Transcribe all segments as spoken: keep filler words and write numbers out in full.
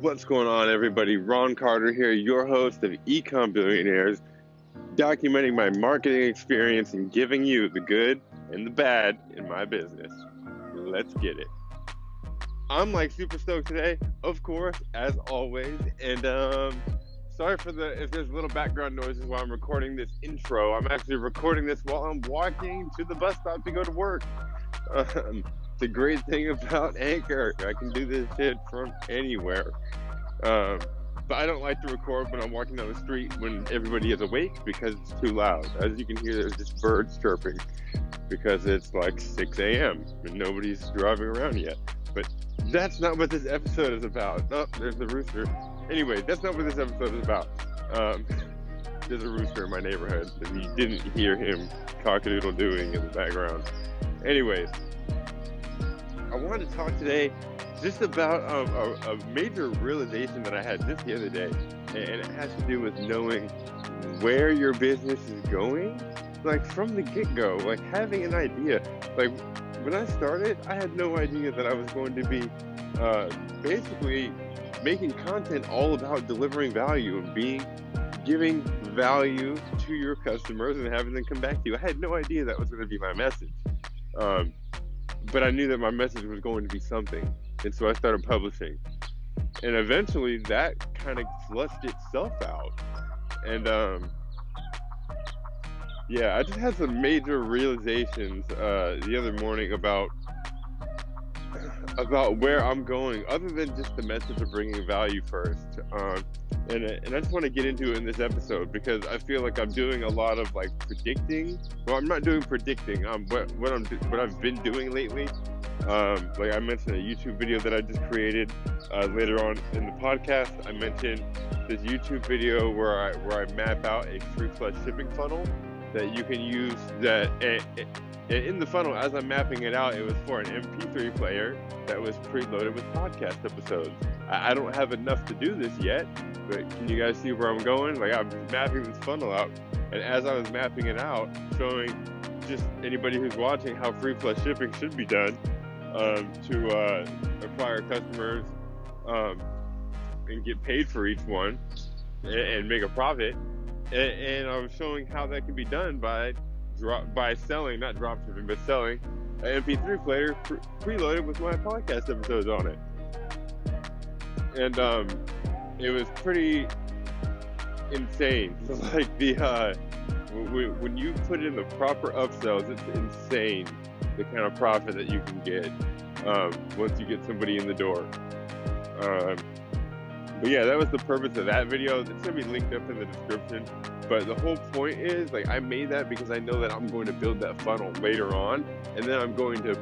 What's going on, everybody? Ron Carter here, your host of Econ Billionaires, documenting my marketing experience and giving you the good and the bad in my business. Let's get it. I'm like super stoked today, of course, as always, and um, sorry for the if there's little background noises while I'm recording this intro. I'm actually recording this while I'm walking to the bus stop to go to work. Um, The great thing about Anchor, I can do this shit from anywhere. Um, but I don't like to record when I'm walking down the street when everybody is awake because it's too loud. As you can hear, there's just birds chirping because it's like six a.m. and nobody's driving around yet. But that's not what this episode is about. Oh, there's the rooster. Anyway, that's not what this episode is about. Um, there's a rooster in my neighborhood. If you didn't hear him cock-a-doodle-doing in the background. Anyways. I wanted to talk today just about um, a, a major realization that I had just the other day, and it has to do with knowing where your business is going, like from the get-go, like having an idea. Like when I started, I had no idea that I was going to be uh, basically making content all about delivering value and being giving value to your customers and having them come back to you. I had no idea that was going to be my message. Um, But I knew that my message was going to be something. And so I started publishing. And eventually that kind of flushed itself out. And um, yeah, I just had some major realizations uh, the other morning about, about where I'm going, other than just the message of bringing value first. Um, and, and I just want to get into it in this episode because I feel like I'm doing a lot of like predicting. Well, I'm not doing predicting. Um, what, what I'm what I've been doing lately. Um, like I mentioned a YouTube video that I just created. Uh, later on in the podcast, I mentioned this YouTube video where I where I map out a free plus shipping funnel that you can use. That and, and in the funnel, as I'm mapping it out, it was for an M P three player that was preloaded with podcast episodes. I don't have enough to do this yet, but can you guys see where I'm going? Like, I'm mapping this funnel out, and as I was mapping it out, showing just anybody who's watching how free plus shipping should be done um, to uh, acquire customers um, and get paid for each one and, and make a profit. And, and I was showing how that can be done by drop, by selling, not drop shipping, but selling an M P three player pre- preloaded with my podcast episodes on it. And um, it was pretty insane. Like the uh, w- when you put in the proper upsells, it's insane the kind of profit that you can get um, once you get somebody in the door. Um, but yeah, that was the purpose of that video. It's gonna be linked up in the description. But the whole point is, like, I made that because I know that I'm going to build that funnel later on, and then I'm going to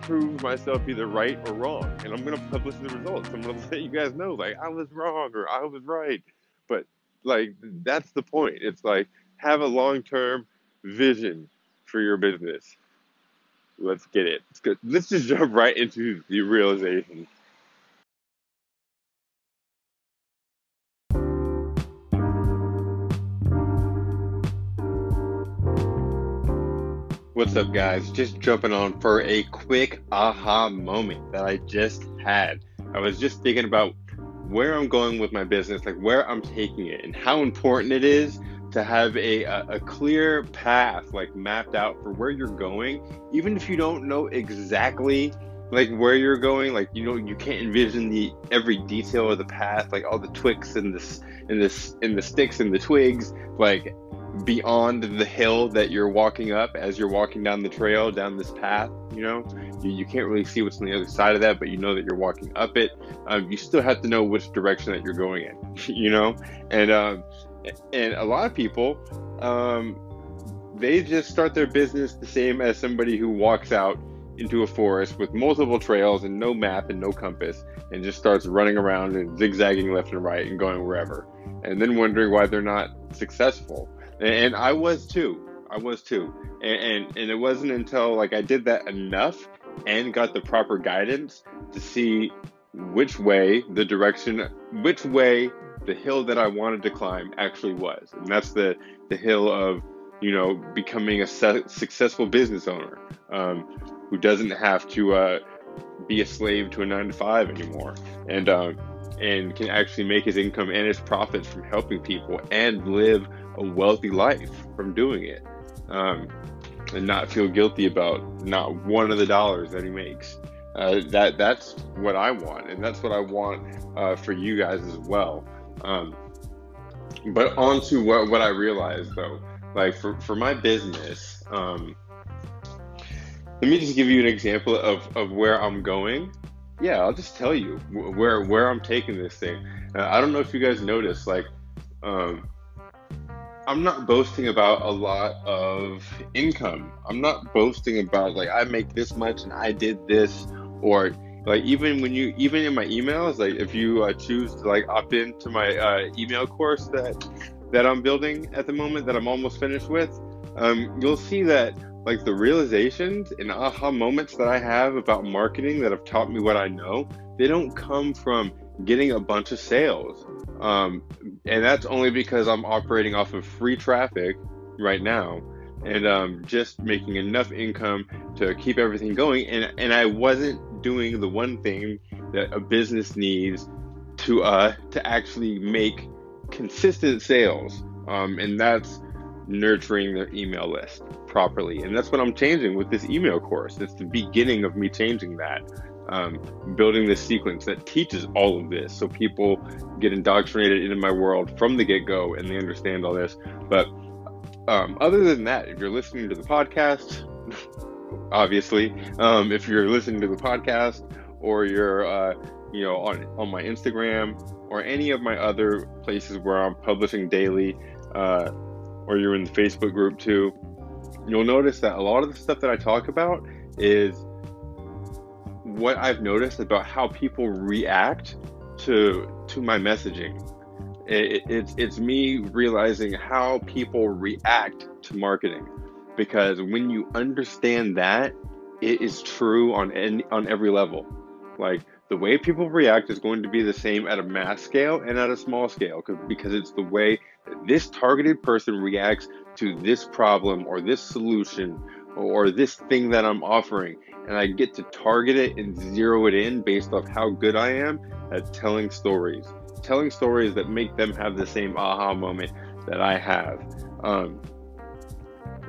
prove myself either right or wrong, and I'm gonna publish the results. I'm gonna let you guys know, like, I was wrong or I was right. But like, that's the point. It's like, have a long-term vision for your business. Let's get it. Let's, go. Let's just jump right into the realization. What's up, guys? Just jumping on for a quick aha moment that I just had. I was just thinking about where I'm going with my business, like where I'm taking it, and how important it is to have a, a, a clear path, like mapped out for where you're going, even if you don't know exactly like where you're going. Like, you know, you can't envision the every detail of the path, like all the twigs and this and this and the sticks and the twigs, like beyond the hill that you're walking up as you're walking down the trail, down this path. You know, you, you can't really see what's on the other side of that, but you know that you're walking up it. Um, you still have to know which direction that you're going in, you know? And um, and a lot of people, um, they just start their business the same as somebody who walks out into a forest with multiple trails and no map and no compass and just starts running around and zigzagging left and right and going wherever, and then wondering why they're not successful. And I was too. I was too. And, and and it wasn't until like I did that enough and got the proper guidance to see which way the direction, which way the hill that I wanted to climb actually was. And that's the, the hill of, you know, becoming a su- successful business owner um, who doesn't have to uh, be a slave to a nine to five anymore. And um, and can actually make his income and his profits from helping people and live a wealthy life from doing it, um, and not feel guilty about not one of the dollars that he makes. Uh, that that's what I want, and that's what I want uh, for you guys as well. Um, but on to what, what I realized, though, like for, for my business, um, let me just give you an example of, of where I'm going. Yeah, I'll just tell you where where I'm taking this thing. Uh, I don't know if you guys noticed, like, um, I'm not boasting about a lot of income. I'm not boasting about, like, I make this much and I did this, or like even when you, even in my emails, like if you uh, choose to like opt into my uh, email course that that I'm building at the moment, that I'm almost finished with, um, you'll see that. Like the realizations and aha moments that I have about marketing that have taught me what I know, they don't come from getting a bunch of sales. Um, and that's only because I'm operating off of free traffic right now and um, just making enough income to keep everything going. And, and I wasn't doing the one thing that a business needs to, uh, to actually make consistent sales. Um, and that's nurturing their email list properly. And that's what I'm changing with this email course. It's the beginning of me changing that, um, building this sequence that teaches all of this. So people get indoctrinated into my world from the get-go and they understand all this. But um, other than that, if you're listening to the podcast, obviously, um, if you're listening to the podcast or you're, uh, you know, on, on my Instagram or any of my other places where I'm publishing daily, uh, or you're in the Facebook group too, you'll notice that a lot of the stuff that I talk about is what I've noticed about how people react to to my messaging. It, it's it's me realizing how people react to marketing, because when you understand that, it is true on any, on every level. Like the way people react is going to be the same at a mass scale and at a small scale, because it's the way this targeted person reacts to this problem or this solution or this thing that I'm offering. And I get to target it and zero it in based off how good I am at telling stories, telling stories that make them have the same aha moment that I have. Um,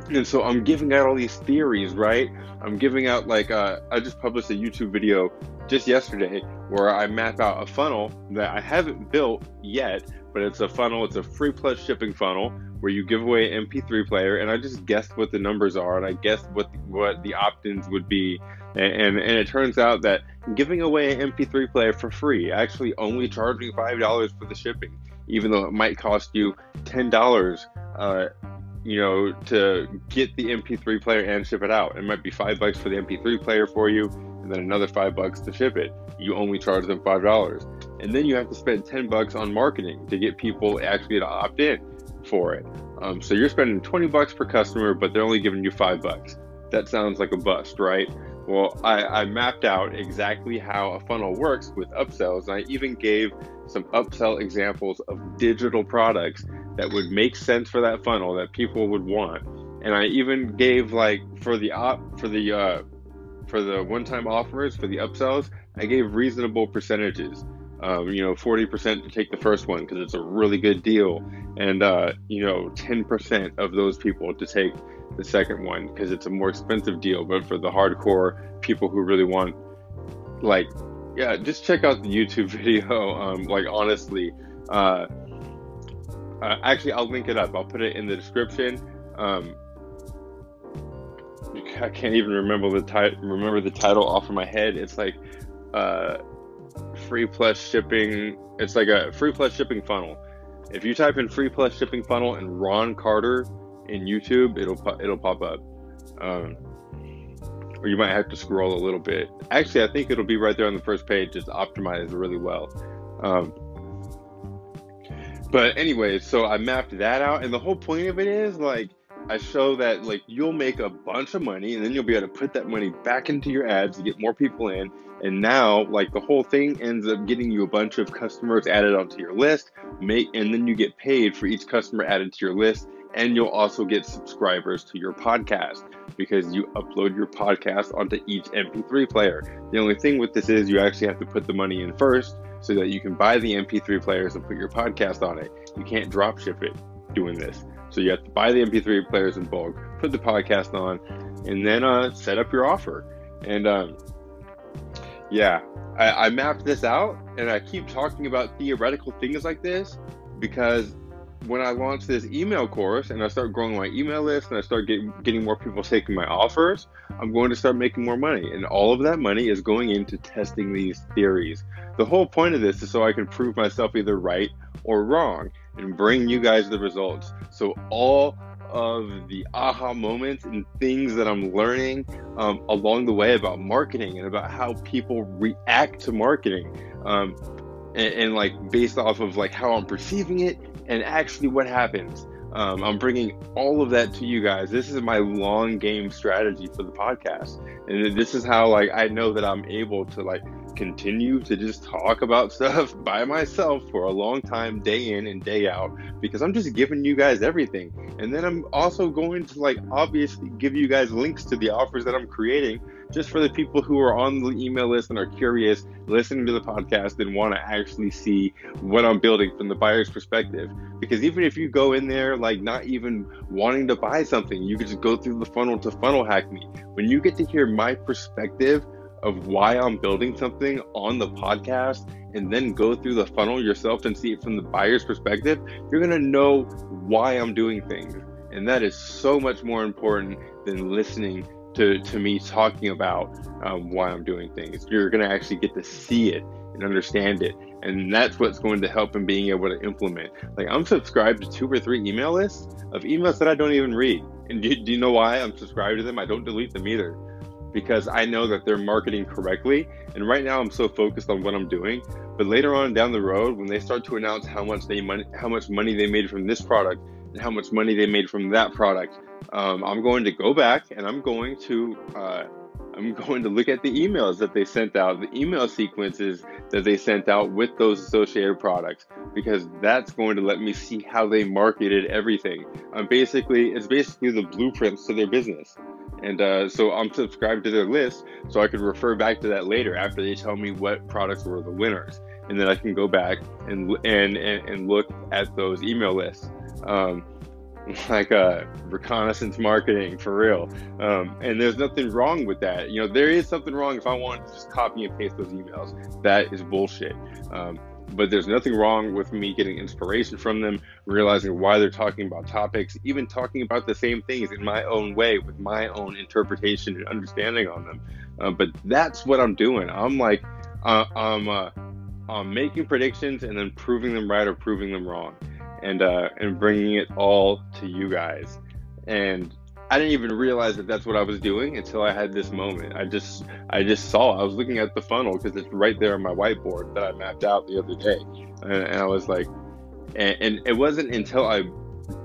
and so I'm giving out all these theories, right? I'm giving out like, uh, I just published a YouTube video just yesterday where I map out a funnel that I haven't built yet, but it's a funnel, it's a free plus shipping funnel where you give away an M P three player, and I just guessed what the numbers are and I guessed what the, what the opt-ins would be. And, and, and it turns out that giving away an M P three player for free, actually only charging five dollars for the shipping, even though it might cost you ten dollars, uh, you know, to get the M P three player and ship it out. It might be five bucks for the M P three player for you, and then another five bucks to ship it. You only charge them five dollars. And then you have to spend ten bucks on marketing to get people actually to opt in for it. Um, so you're spending twenty bucks per customer, but they're only giving you five bucks. That sounds like a bust, right? Well, I, I mapped out exactly how a funnel works with upsells. And I even gave some upsell examples of digital products that would make sense for that funnel that people would want. And I even gave like for the op, for the, uh, for the one-time offers, for the upsells, I gave reasonable percentages. Um, you know, forty percent to take the first one because it's a really good deal, and uh, you know, ten percent of those people to take the second one because it's a more expensive deal, but for the hardcore people who really want, like, yeah, just check out the YouTube video. Um, like, honestly, uh, uh, actually, I'll link it up. I'll put it in the description. Um, I can't even remember the title. Remember the title off of my head. It's like. Uh, free plus shipping. It's like a free plus shipping funnel. If you type in free plus shipping funnel and Ron Carter in YouTube, it'll it'll pop up. Um, or you might have to scroll a little bit. Actually, I think it'll be right there on the first page. It's optimized really well. Um, but anyway, so I mapped that out, and the whole point of it is like I show that like you'll make a bunch of money, and then you'll be able to put that money back into your ads to get more people in. And now, like, the whole thing ends up getting you a bunch of customers added onto your list, make, and then you get paid for each customer added to your list, And you'll also get subscribers to your podcast because you upload your podcast onto each M P three player. The only thing with this is you actually have to put the money in first so that you can buy the M P three players and put your podcast on it. You can't drop ship it doing this. So you have to buy the M P three players in bulk, put the podcast on, and then uh, set up your offer. And um, yeah, I, I mapped this out, and I keep talking about theoretical things like this because when I launch this email course and I start growing my email list and I start get, getting more people taking my offers, I'm going to start making more money. And all of that money is going into testing these theories. The whole point of this is so I can prove myself either right or wrong and bring you guys the results. So all of the aha moments and things that I'm learning um, along the way about marketing and about how people react to marketing um, and, and like based off of like how I'm perceiving it and actually what happens. Um, I'm bringing all of that to you guys. This is my long game strategy for the podcast. And this is how like I know that I'm able to like continue to just talk about stuff by myself for a long time, day in and day out, because I'm just giving you guys everything. And then I'm also going to like obviously give you guys links to the offers that I'm creating just for the people who are on the email list and are curious, listening to the podcast and want to actually see what I'm building from the buyer's perspective. Because even if you go in there like not even wanting to buy something, you can just go through the funnel to funnel hack me. When you get to hear my perspective of why I'm building something on the podcast and then go through the funnel yourself and see it from the buyer's perspective, you're gonna know why I'm doing things. And that is so much more important than listening to, to me talking about um, why I'm doing things. You're gonna actually get to see it and understand it. And that's what's going to help in being able to implement. Like I'm subscribed to two or three email lists of emails that I don't even read. And do, do you know why I'm subscribed to them? I don't delete them either, because I know that they're marketing correctly. And right now I'm so focused on what I'm doing, but later on down the road, when they start to announce how much they money, how much money they made from this product and how much money they made from that product, um, I'm going to go back and I'm going to, uh, I'm going to look at the emails that they sent out, the email sequences that they sent out with those associated products, because that's going to let me see how they marketed everything. Um, basically, it's basically the blueprints to their business. And uh, so I'm subscribed to their list so I could refer back to that later after they tell me what products were the winners. And then I can go back and and, and, and look at those email lists. Um, like uh, reconnaissance marketing, for real. Um, and there's nothing wrong with that. You know, there is something wrong if I want to just copy and paste those emails. That is bullshit. Um, But there's nothing wrong with me getting inspiration from them, realizing why they're talking about topics, even talking about the same things in my own way with my own interpretation and understanding on them. Uh, but that's what I'm doing. I'm like, uh, I'm, uh, I'm making predictions and then proving them right or proving them wrong, and uh, and bringing it all to you guys. And I didn't even realize that that's what I was doing until I had this moment. I just I just saw, I was looking at the funnel because it's right there on my whiteboard that I mapped out the other day. And, and I was like, and, and it wasn't until I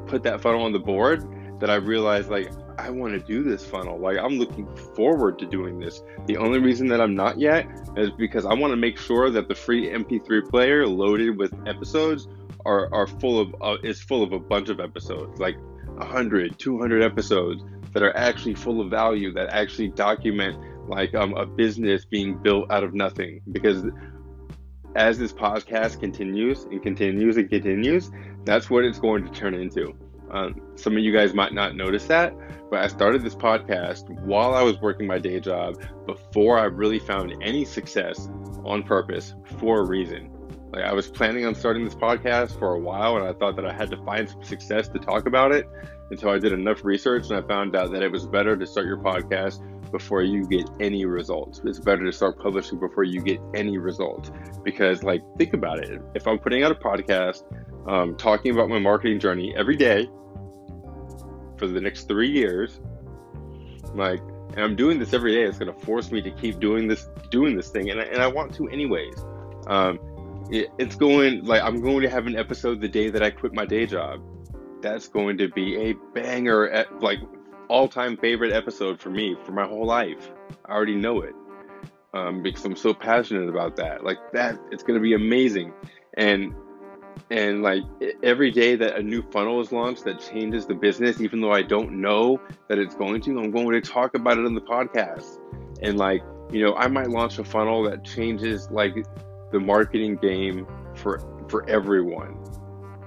put that funnel on the board that I realized like, I want to do this funnel. Like I'm looking forward to doing this. The only reason that I'm not yet is because I want to make sure that the free M P three player loaded with episodes are, are full of, uh, is full of a bunch of episodes. Like one hundred, two hundred episodes that are actually full of value, that actually document like um, a business being built out of nothing. Because as this podcast continues and continues and continues, that's what it's going to turn into. Um, some of you guys might not notice that, but I started this podcast while I was working my day job before I really found any success on purpose for a reason. Like I was planning on starting this podcast for a while and I thought that I had to find some success to talk about it. And so I did enough research and I found out that it was better to start your podcast before you get any results. It's better to start publishing before you get any results. Because like, think about it. If I'm putting out a podcast, um, talking about my marketing journey every day for the next three years, like, and I'm doing this every day, it's going to force me to keep doing this, doing this thing. And I, and I want to anyways. Um, It's going like I'm going to have an episode the day that I quit my day job. That's going to be a banger, at, like all-time favorite episode for me for my whole life. I already know it um, because I'm so passionate about that. Like that, it's going to be amazing. And And like every day that a new funnel is launched that changes the business, even though I don't know that it's going to, I'm going to talk about it on the podcast. And like, you know, I might launch a funnel that changes like the marketing game for for everyone.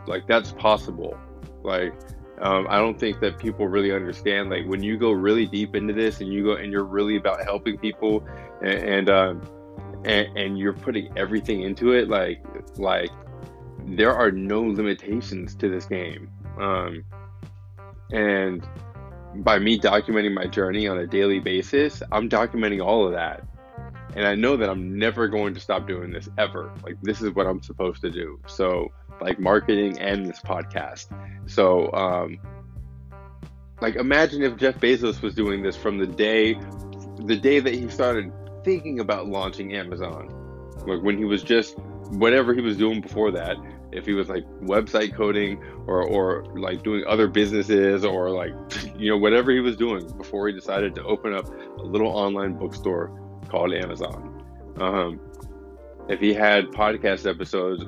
Like that's possible. Like um, I don't think that people really understand. Like when you go really deep into this and you go and you're really about helping people, and and, um, and, and you're putting everything into it, like like. There are no limitations to this game. Um, and by me documenting my journey on a daily basis, I'm documenting all of that. And I know that I'm never going to stop doing this ever. Like, this is what I'm supposed to do. So like marketing and this podcast. So um, like imagine if Jeff Bezos was doing this from the day, the day that he started thinking about launching Amazon, like when he was just, whatever he was doing before that, if he was like website coding or or like doing other businesses or like, you know, whatever he was doing before he decided to open up a little online bookstore called Amazon. Um, if he had podcast episodes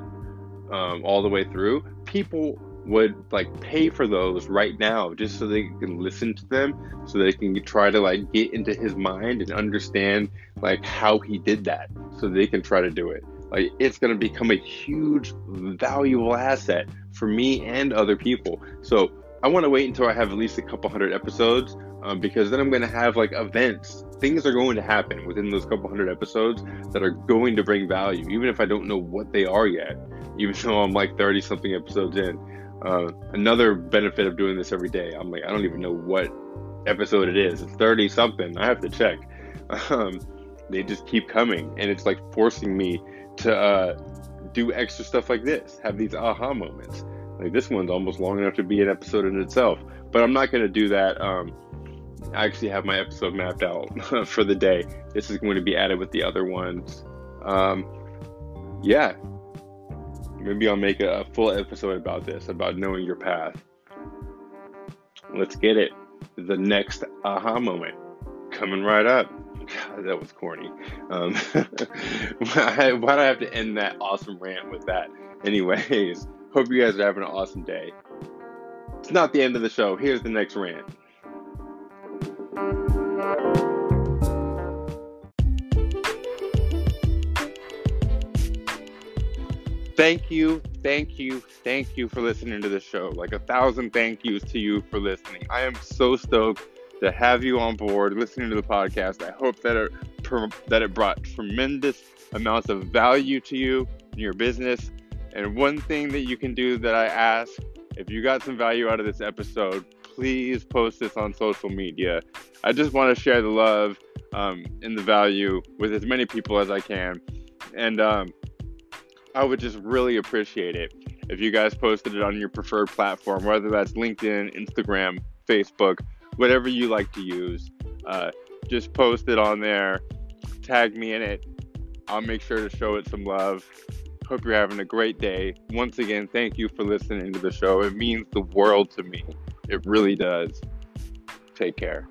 um, all the way through, people would like pay for those right now just so they can listen to them, so they can try to like get into his mind and understand like how he did that, so they can try to do it. Like, it's going to become a huge, valuable asset for me and other people. So I want to wait until I have at least a couple hundred episodes, um, because then I'm going to have like events. Things are going to happen within those couple hundred episodes that are going to bring value, even if I don't know what they are yet, even though I'm like thirty something episodes in. Uh, another benefit of doing this every day, I'm like, I don't even know what episode it is. It's thirty something. I have to check. Um, they just keep coming, and it's like forcing me to uh, do extra stuff like this, have these aha moments. Like this one's almost long enough to be an episode in itself, but I'm not going to do that. Um, I actually have my episode mapped out for the day. This is going to be added with the other ones. Um, yeah, maybe I'll make a, a full episode about this, about knowing your path. Let's get it. The next aha moment coming right up. God, that was corny. Um, why, why do I have to end that awesome rant with that? Anyways, hope you guys are having an awesome day. It's not the end of the show. Here's the next rant. Thank you, thank you, thank you for listening to the show. Like a thousand thank yous to you for listening. I am so stoked to have you on board, listening to the podcast. I hope that it, that it brought tremendous amounts of value to you and your business. And one thing that you can do that I ask, if you got some value out of this episode, please post this on social media. I just want to share the love um, and the value with as many people as I can. And um, I would just really appreciate it if you guys posted it on your preferred platform, whether that's LinkedIn, Instagram, Facebook, whatever you like to use. Uh, just post it on there, tag me in it. I'll make sure to show it some love. Hope you're having a great day. Once again, thank you for listening to the show. It means the world to me. It really does. Take care.